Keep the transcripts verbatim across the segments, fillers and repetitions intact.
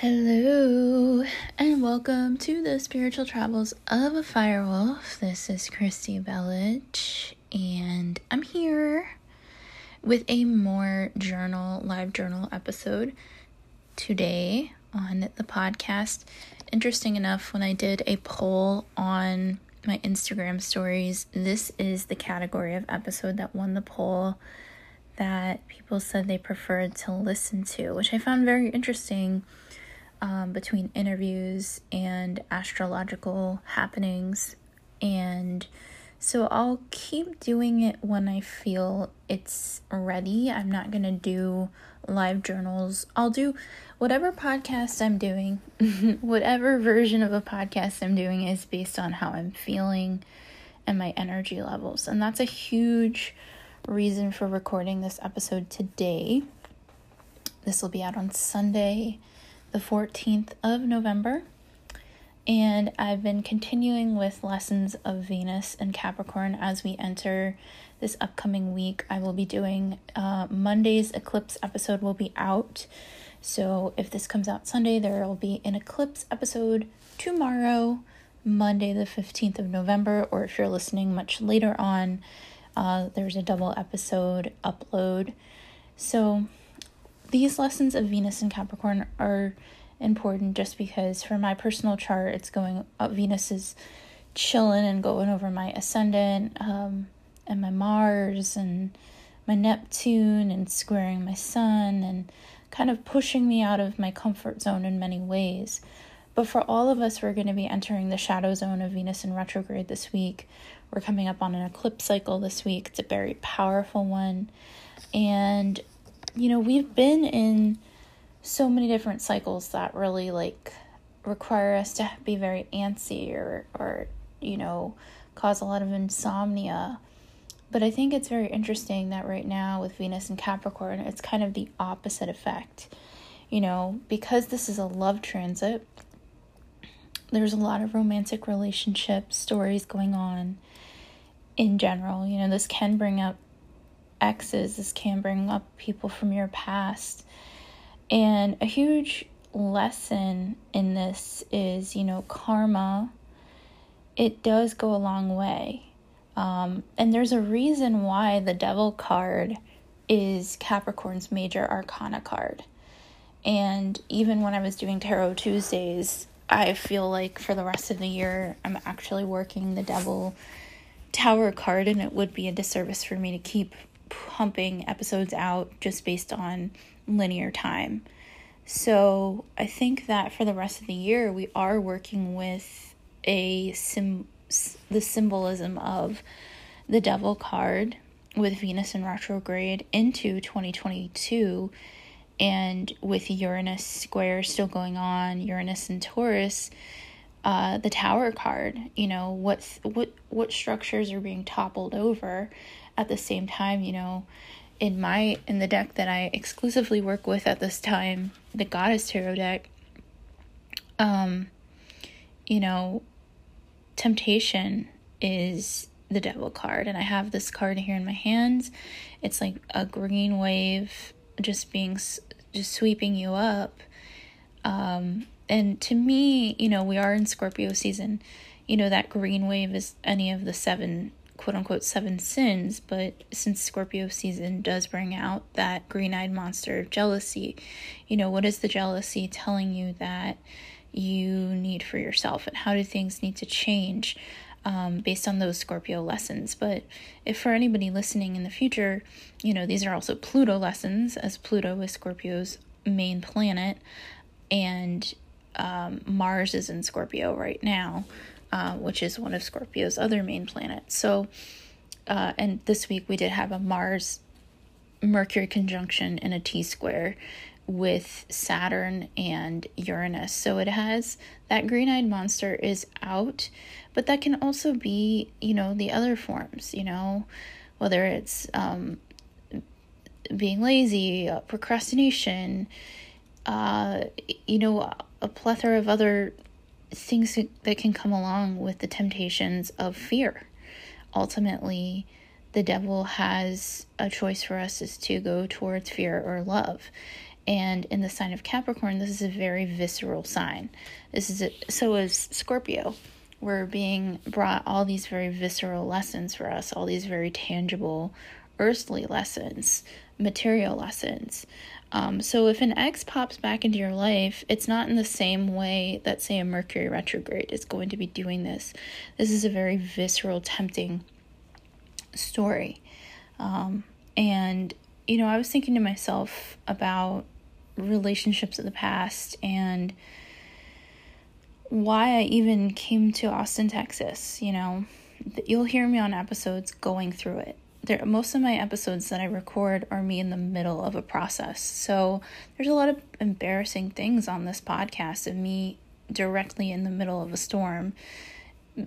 Hello and welcome to the Spiritual Travels of a Firewolf. This is Kristy Belich and I'm here with a more journal, live journal episode today on the podcast. Interesting enough, when I did a poll on my Instagram stories, this is the category of episode that won the poll that people said they preferred to listen to, which I found very interesting. Um, between interviews and astrological happenings, and so I'll keep doing it when I feel it's ready. I'm not gonna do live journals. I'll do whatever podcast I'm doing. Whatever version of a podcast I'm doing is based on how I'm feeling and my energy levels, and that's a huge reason for recording this episode today. This will be out on Sunday, the fourteenth of November, and I've been continuing with lessons of Venus in Capricorn as we enter this upcoming week. I will be doing uh, Monday's eclipse episode will be out, so if this comes out Sunday, there will be an eclipse episode tomorrow, Monday the fifteenth of November, or if you're listening much later on, uh, there's a double episode upload. So these lessons of Venus in Capricorn are important just because for my personal chart, it's going up. Venus is chilling and going over my Ascendant um, and my Mars and my Neptune and squaring my Sun and kind of pushing me out of my comfort zone in many ways. But for all of us, we're going to be entering the shadow zone of Venus in retrograde this week. We're coming up on an eclipse cycle this week. It's a very powerful one. And you know, we've been in so many different cycles that really, like, require us to be very antsy or, or, you know, cause a lot of insomnia. But I think it's very interesting that right now with Venus in Capricorn, it's kind of the opposite effect. You know, because this is a love transit, there's a lot of romantic relationship stories going on in general. You know, this can bring up exes, this can bring up people from your past. And a huge lesson in this is, you know, karma, it does go a long way. Um, and there's a reason why the devil card is Capricorn's major arcana card. And even when I was doing Tarot Tuesdays, I feel like for the rest of the year, I'm actually working the devil tower card, and it would be a disservice for me to keep pumping episodes out just based on linear time. So I think that for the rest of the year, we are working with a sim- the symbolism of the devil card with Venus in retrograde into twenty twenty-two, and with Uranus square still going on, Uranus and Taurus, uh, the tower card, you know, what what what structures are being toppled over. At the same time, you know, in my in the deck that I exclusively work with at this time, the Goddess Tarot deck, um, you know, temptation is the devil card. And I have this card here in my hands. It's like a green wave just being, just sweeping you up. Um, and to me, you know, we are in Scorpio season. You know, that green wave is any of the seven quote-unquote seven sins, but since Scorpio season does bring out that green-eyed monster of jealousy, you know, what is the jealousy telling you that you need for yourself, and how do things need to change um, based on those Scorpio lessons? But if for anybody listening in the future, you know, these are also Pluto lessons, as Pluto is Scorpio's main planet, and um, Mars is in Scorpio right now, Uh, which is one of Scorpio's other main planets. So, uh, and this week we did have a Mars-Mercury conjunction in a T-square with Saturn and Uranus. So it has, that green-eyed monster is out, but that can also be, you know, the other forms, you know, whether it's um, being lazy, uh, procrastination, uh, you know, a plethora of other things that can come along with the temptations of fear. Ultimately, the devil has a choice for us, is to go towards fear or love. And in the sign of Capricorn, this is a very visceral sign. This is a, so is Scorpio. We're being brought all these very visceral lessons for us, all these very tangible earthly lessons, material lessons. Um, so if an ex pops back into your life, it's not in the same way that, say, a Mercury retrograde is going to be doing this. This is a very visceral, tempting story. Um, and, you know, I was thinking to myself about relationships of the past and why I even came to Austin, Texas. You know, you'll hear me on episodes going through it. There, most of my episodes that I record are me in the middle of a process. So there's a lot of embarrassing things on this podcast of me directly in the middle of a storm,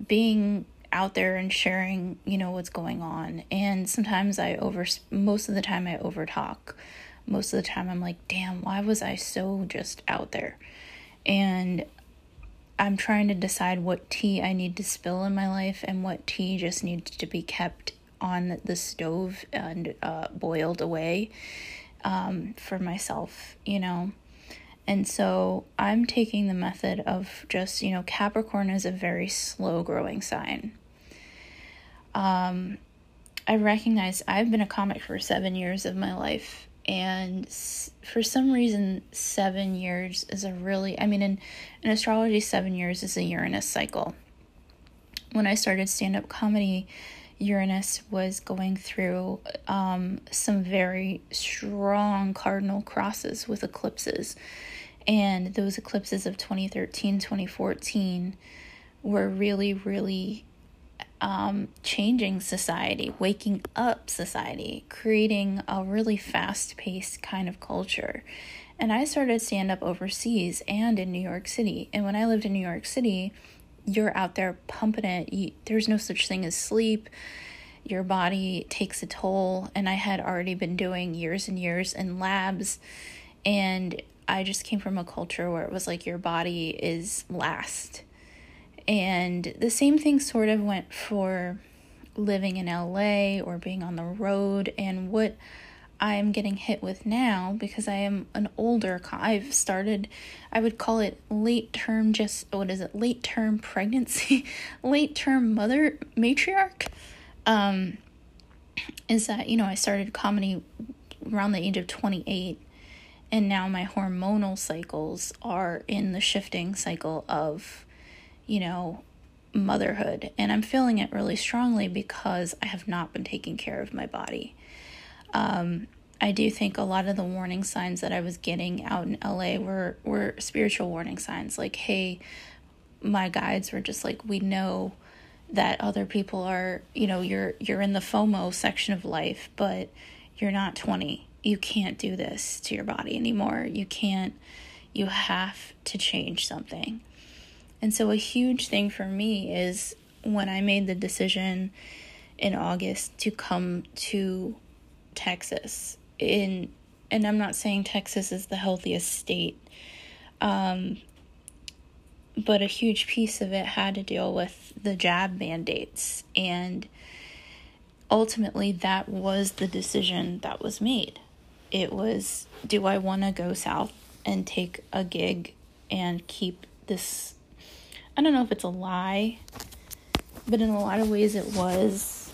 being out there and sharing, you know, what's going on. And sometimes I over, most of the time I over talk. Most of the time I'm like, damn, why was I so just out there? And I'm trying to decide what tea I need to spill in my life and what tea just needs to be kept on the stove and uh, boiled away um, for myself, you know. And so I'm taking the method of just, you know, Capricorn is a very slow growing sign. Um, I recognize I've been a comic for seven years of my life. And s- for some reason, seven years is a really, I mean, in, in astrology, seven years is a Uranus cycle. When I started stand-up comedy, Uranus was going through um, some very strong cardinal crosses with eclipses. And those eclipses of twenty thirteen, twenty fourteen were really, really um, changing society, waking up society, creating a really fast-paced kind of culture. And I started stand-up overseas and in New York City. And when I lived in New York City, you're out there pumping it. You, there's no such thing as sleep. Your body takes a toll. And I had already been doing years and years in labs. And I just came from a culture where it was like your body is last. And the same thing sort of went for living in L A or being on the road. And what I'm getting hit with now, because I am an older, I've started, I would call it late term, just, what is it, late term pregnancy, late term mother matriarch, um, is that, you know, I started comedy around the age of twenty-eight, and now my hormonal cycles are in the shifting cycle of, you know, motherhood, and I'm feeling it really strongly because I have not been taking care of my body. Um, I do think a lot of the warning signs that I was getting out in L A were, were spiritual warning signs. Like, hey, my guides were just like, we know that other people are, you know, you're, you're in the FOMO section of life, but you're not twenty. You can't do this to your body anymore. You can't, you have to change something. And so a huge thing for me is when I made the decision in August to come to Texas, in and I'm not saying Texas is the healthiest state, um, but a huge piece of it had to deal with the jab mandates, and ultimately that was the decision that was made. It was, do I want to go south and take a gig and keep this, I don't know if it's a lie, but in a lot of ways it was,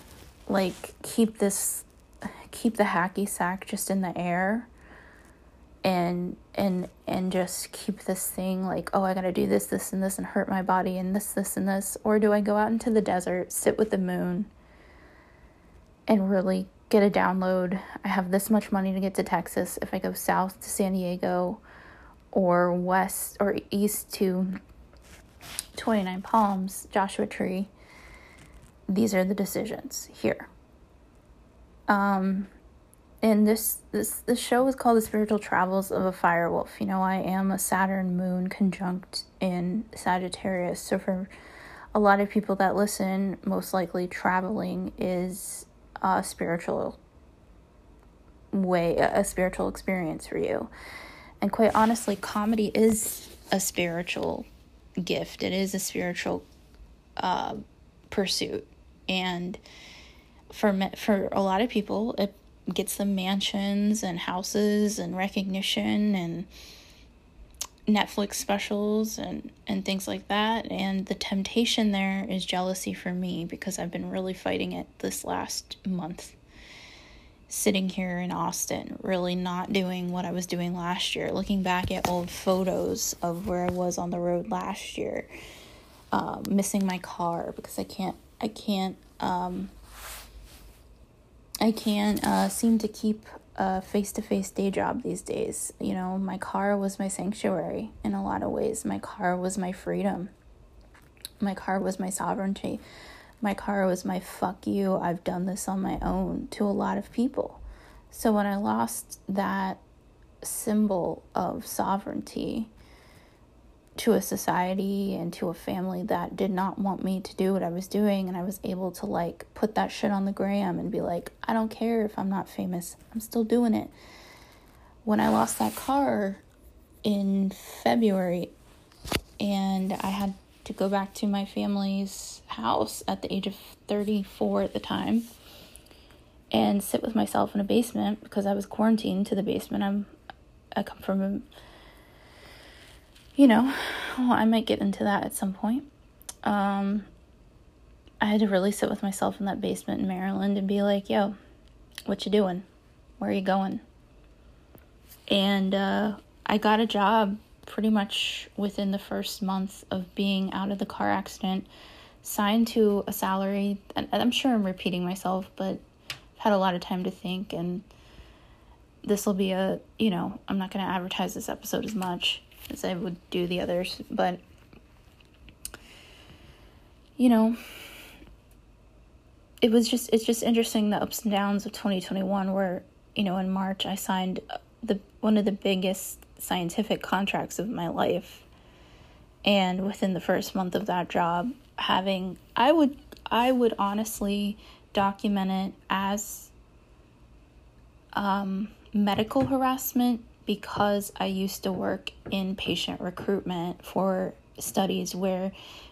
like, keep this keep the hacky sack just in the air and and and just keep this thing like, oh, I gotta do this, this, and this, and hurt my body, and this, this, and this? Or do I go out into the desert, sit with the moon, and really get a download? I have this much money to get to Texas. If I go south to San Diego or west or east to twenty-nine Palms, Joshua Tree, these are the decisions here. Um, and this, this, this show is called The Spiritual Travels of a Firewolf. You know, I am a Saturn moon conjunct in Sagittarius. So for a lot of people that listen, most likely traveling is a spiritual way, a spiritual experience for you. And quite honestly, comedy is a spiritual gift. It is a spiritual, uh, pursuit. And For for a lot of people, it gets them mansions and houses and recognition and Netflix specials and, and things like that. And the temptation there is jealousy for me, because I've been really fighting it this last month, sitting here in Austin, really not doing what I was doing last year, looking back at old photos of where I was on the road last year, uh, missing my car because I can't, I can't, um, I can't uh, seem to keep a face-to-face day job these days. You know, my car was my sanctuary in a lot of ways. My car was my freedom. My car was my sovereignty. My car was my fuck you, I've done this on my own to a lot of people. So when I lost that symbol of sovereignty to a society and to a family that did not want me to do what I was doing, and I was able to like put that shit on the gram and be like, I don't care if I'm not famous, I'm still doing it. When I lost that car in February and I had to go back to my family's house at the age of thirty-four at the time and sit with myself in a basement because I was quarantined to the basement. I'm, I come from a, you know, well, I might get into that at some point. Um, I had to really sit with myself in that basement in Maryland and be like, yo, what you doing? Where are you going? And uh, I got a job pretty much within the first month of being out of the car accident, signed to a salary. And I'm sure I'm repeating myself, but I've had a lot of time to think, and this will be a, you know, I'm not going to advertise this episode as much as I would do the others, but, you know, it was just, it's just interesting, the ups and downs of twenty twenty-one, where, you know, in March I signed the one of the biggest scientific contracts of my life, and within the first month of that job, having I would I would honestly document it as um, medical harassment, because I used to work in patient recruitment for studies where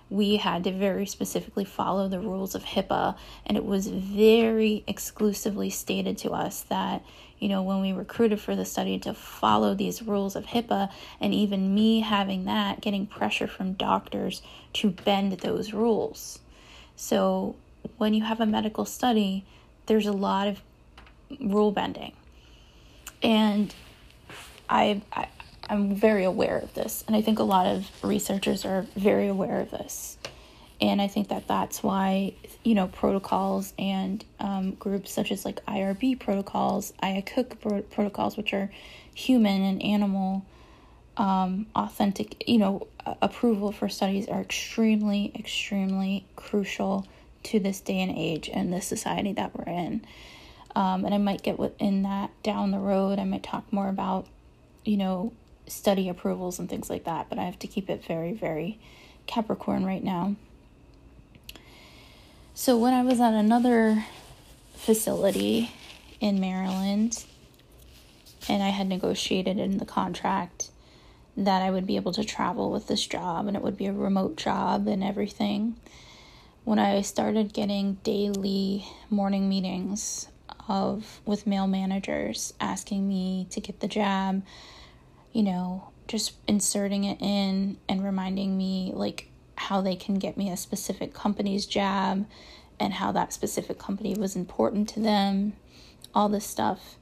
we had to very specifically follow the rules of HIPAA, and it was very exclusively stated to us that, you know, when we recruited for the study, to follow these rules of HIPAA, and even me having that, getting pressure from doctors to bend those rules. So when you have a medical study, there's a lot of rule bending, and I, I I'm very aware of this, and I think a lot of researchers are very aware of this, and I think that that's why, you know, protocols and um, groups such as like I R B protocols, I A C C pro- protocols, which are human and animal um, authentic, you know, uh, approval for studies, are extremely, extremely crucial to this day and age and this society that we're in. Um, and I might get in that down the road. I might talk more about, you know, study approvals and things like that, but I have to keep it very, very Capricorn right now. So when I was at another facility in Maryland, and I had negotiated in the contract that I would be able to travel with this job, and it would be a remote job and everything, when I started getting daily morning meetings of with male managers asking me to get the jab, you know, just inserting it in and reminding me like how they can get me a specific company's jab and how that specific company was important to them, all this stuff,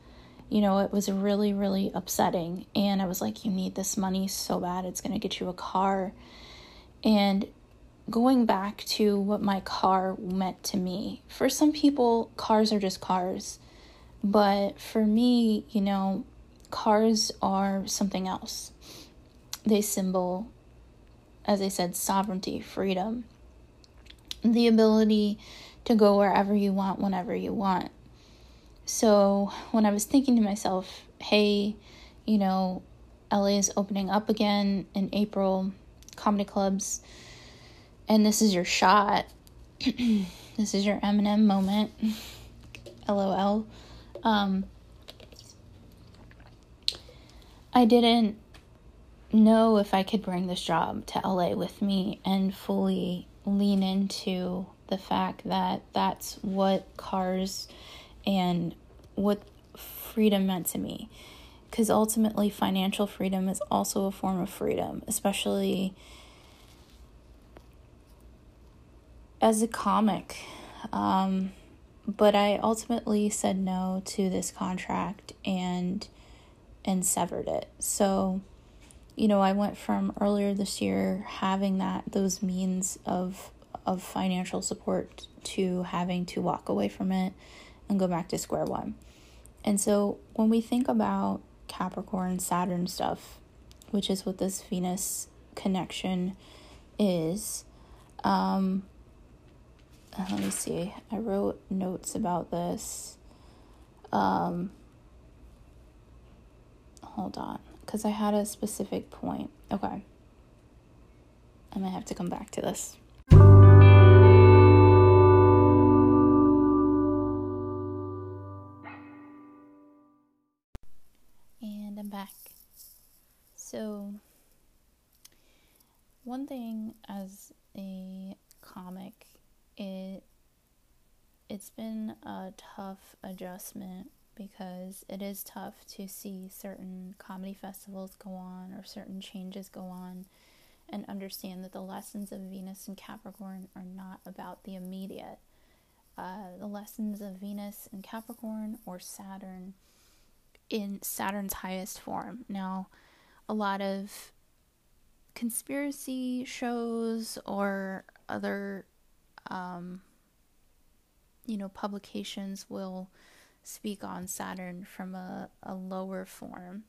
you know, it was really, really upsetting. And I was like, you need this money so bad, it's going to get you a car. And going back to what my car meant to me, for some people, cars are just cars. But for me, you know, cars are something else. They symbol, as I said, sovereignty, freedom, the ability to go wherever you want, whenever you want. So when I was thinking to myself, hey, you know, L A is opening up again in April, comedy clubs, and this is your shot. This is your Eminem moment. LOL. Um, I didn't know if I could bring this job to L A with me and fully lean into the fact that that's what cars and what freedom meant to me. Because ultimately, financial freedom is also a form of freedom, especially as a comic. Um, but I ultimately said no to this contract and and severed it. So, you know, I went from earlier this year having that those means of of financial support to having to walk away from it and go back to square one. And so when we think about Capricorn Saturn stuff, which is what this Venus connection is, um, let me see, I wrote notes about this, um, hold on, because I had a specific point, okay, I might have to come back to this. And I'm back. So, one thing as a comic, It, it's been a tough adjustment because it is tough to see certain comedy festivals go on or certain changes go on and understand that the lessons of Venus in Capricorn are not about the immediate. Uh, the lessons of Venus in Capricorn or Saturn in Saturn's highest form. Now, a lot of conspiracy shows or other Um, you know, publications will speak on Saturn from a, a lower form.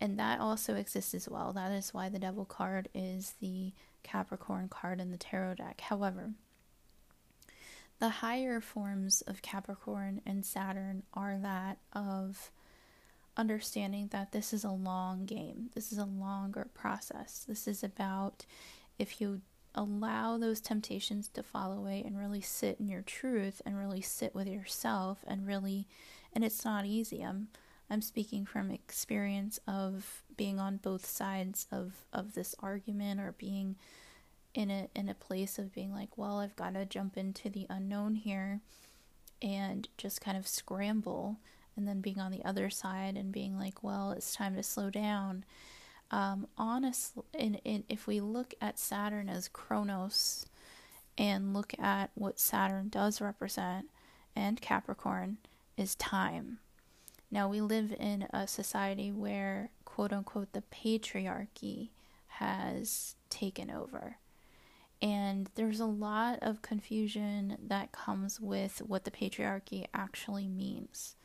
And that also exists as well. That is why the devil card is the Capricorn card in the tarot deck. However, the higher forms of Capricorn and Saturn are that of understanding that this is a long game. This is a longer process. This is about, if you allow those temptations to fall away and really sit in your truth and really sit with yourself and really, and it's not easy. I'm, I'm speaking from experience of being on both sides of, of this argument or being in a, in a place of being like, well, I've got to jump into the unknown here and just kind of scramble, and then being on the other side and being like, well, it's time to slow down. Um, honestly, in, in, if we look at Saturn as Kronos and look at what Saturn does represent, and Capricorn is time. Now, we live in a society where, quote unquote, the patriarchy has taken over. And there's a lot of confusion that comes with what the patriarchy actually means.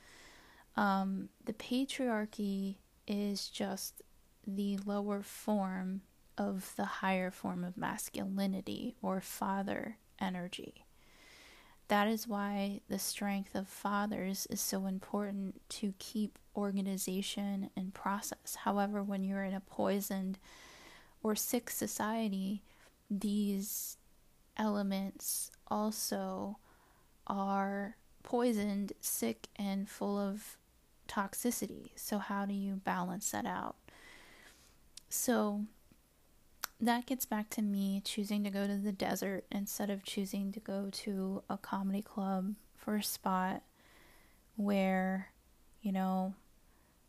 Um, the patriarchy is just the lower form of the higher form of masculinity or father energy. That is why the strength of fathers is so important to keep organization and process. However, when you're in a poisoned or sick society, these elements also are poisoned, sick, and full of toxicity. So how do you balance that out? So that gets back to me choosing to go to the desert instead of choosing to go to a comedy club for a spot where, you know,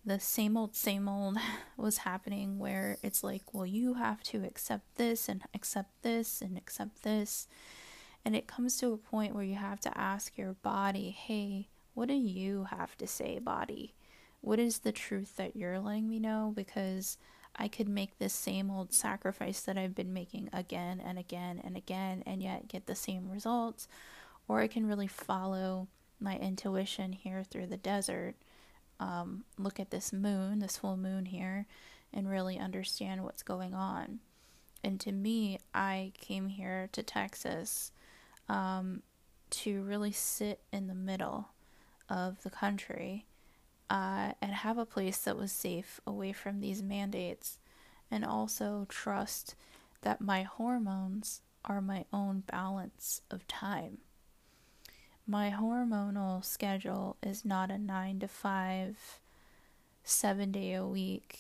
the same old, same old was happening, where it's like, well, you have to accept this and accept this and accept this. And it comes to a point where you have to ask your body, hey, what do you have to say, body? What is the truth that you're letting me know? Because I could make this same old sacrifice that I've been making again and again and again and yet get the same results, or I can really follow my intuition here through the desert, um, look at this moon, this full moon here, and really understand what's going on. And to me, I came here to Texas um, to really sit in the middle of the country Uh, and have a place that was safe away from these mandates, and also trust that my hormones are my own balance of time. My hormonal schedule is not a nine to five, seven day a week,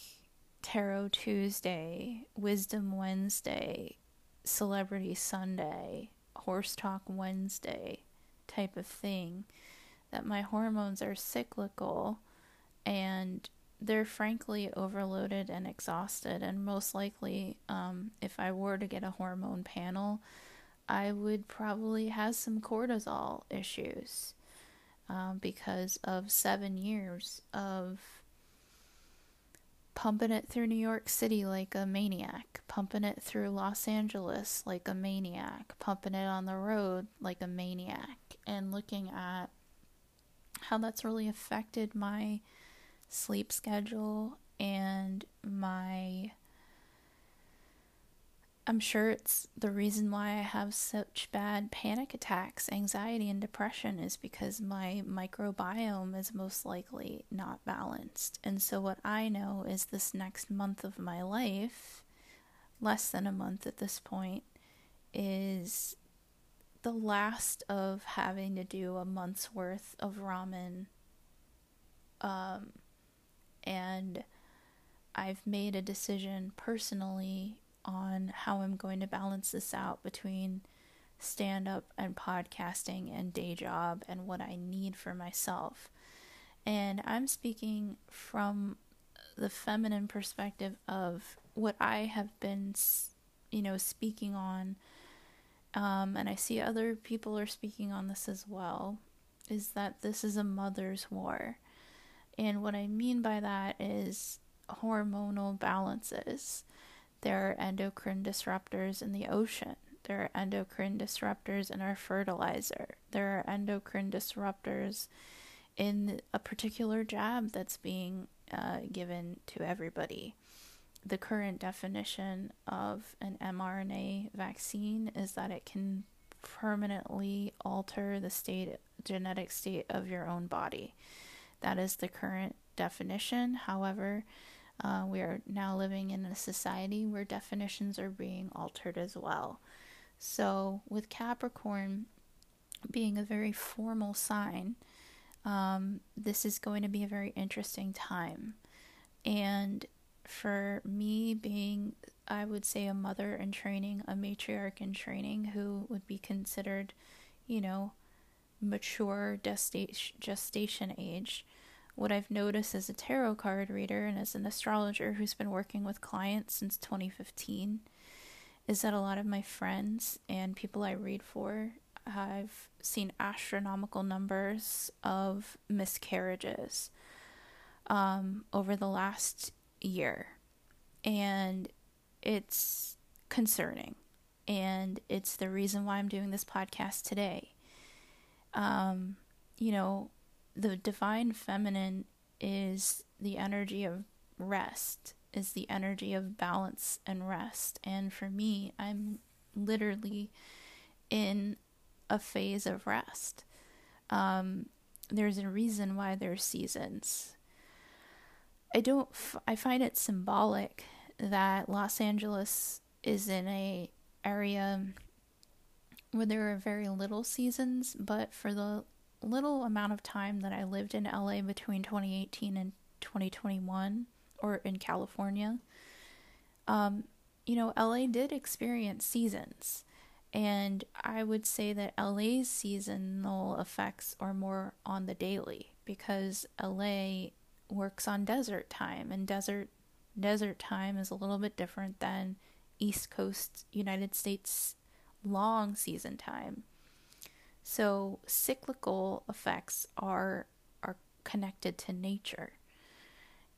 Tarot Tuesday, Wisdom Wednesday, Celebrity Sunday, Horse Talk Wednesday type of thing. That my hormones are cyclical and they're frankly overloaded and exhausted. And most likely, um, if I were to get a hormone panel, I would probably have some cortisol issues um, because of seven years of pumping it through New York City like a maniac, pumping it through Los Angeles like a maniac, pumping it on the road like a maniac, and looking at how that's really affected my sleep schedule and my... I'm sure it's the reason why I have such bad panic attacks, anxiety, and depression is because my microbiome is most likely not balanced. And so what I know is this next month of my life, less than a month at this point, is the last of having to do a month's worth of ramen. Um, and I've made a decision personally on how I'm going to balance this out between stand-up and podcasting and day job and what I need for myself. And I'm speaking from the feminine perspective of what I have been, you know, speaking on, um, and I see other people are speaking on this as well, is that this is a mother's war. And what I mean by that is hormonal balances. There are endocrine disruptors in the ocean. There are endocrine disruptors in our fertilizer. There are endocrine disruptors in a particular job that's being uh, given to everybody. The current definition of an M R N A vaccine is that it can permanently alter the state, genetic state of your own body. That is the current definition. However, Uh, we are now living in a society where definitions are being altered as well. So with Capricorn being a very formal sign, um, this is going to be a very interesting time. And for me being, I would say, a mother in training, a matriarch in training, who would be considered, you know, mature gestation, gestation age, what I've noticed as a tarot card reader and as an astrologer who's been working with clients since twenty fifteen is that a lot of my friends and people I read for, I've seen astronomical numbers of miscarriages um, over the last year. And it's concerning. And it's the reason why I'm doing this podcast today. Um, you know, the divine feminine is the energy of rest, is the energy of balance and rest. And for me, I'm literally in a phase of rest. Um, there's a reason why there's seasons. I don't, f- I find it symbolic that Los Angeles is in a area where there are very little seasons, but for the little amount of time that I lived in L A between twenty eighteen and twenty twenty-one, or in California, um, you know, L A did experience seasons, and I would say that L A's seasonal effects are more on the daily, because L A works on desert time, and desert desert time is a little bit different than East Coast United States long season time. So cyclical effects are are connected to nature.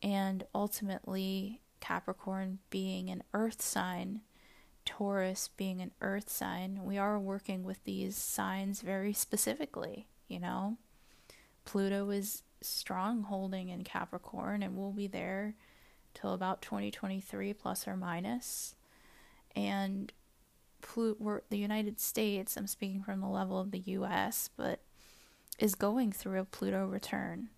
And ultimately, Capricorn being an earth sign, Taurus being an earth sign, we are working with these signs very specifically, you know. Pluto is strongholding in Capricorn and will be there till about twenty twenty-three plus or minus. And Pluto, the United States, I'm speaking from the level of the U S, but is going through a Pluto return.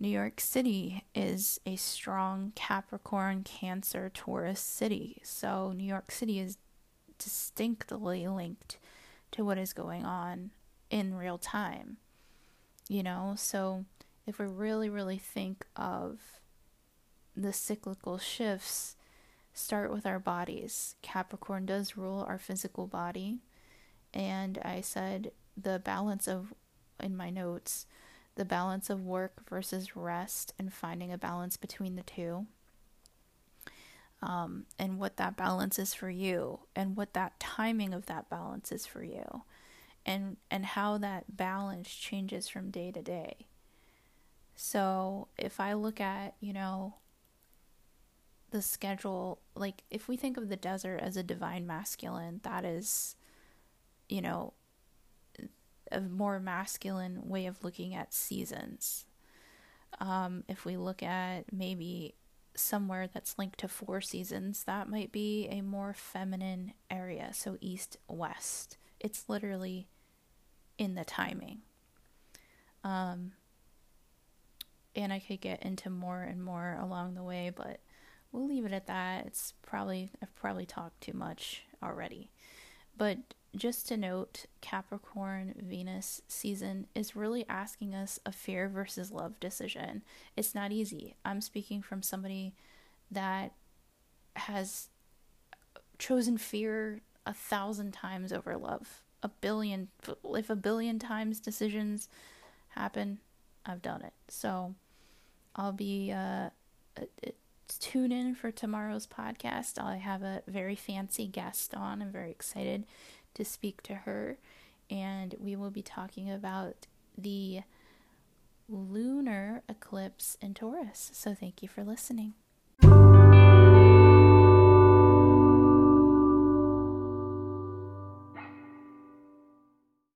New York City is a strong Capricorn, Cancer, Taurus city. So New York City is distinctly linked to what is going on in real time. You know, so if we really, really think of the cyclical shifts, start with our bodies. Capricorn does rule our physical body, and I said the balance of, in my notes, the balance of work versus rest and finding a balance between the two, um, and what that balance is for you, and what that timing of that balance is for you, and and how that balance changes from day to day. So if I look at, you know, the schedule, like if we think of the desert as a divine masculine, that is, you know, a more masculine way of looking at seasons. Um, if we look at maybe somewhere that's linked to four seasons, that might be a more feminine area. So east, west, it's literally in the timing. Um, and I could get into more and more along the way, but we'll leave it at that. It's probably, I've probably talked too much already, but just to note, Capricorn Venus season is really asking us a fear versus love decision. It's not easy. I'm speaking from somebody that has chosen fear a thousand times over love. A billion, if a billion times decisions happen, I've done it. So I'll be, uh, tune in for tomorrow's podcast. I have a very fancy guest on. I'm very excited to speak to her, and we will be talking about the lunar eclipse in Taurus. So thank you for listening.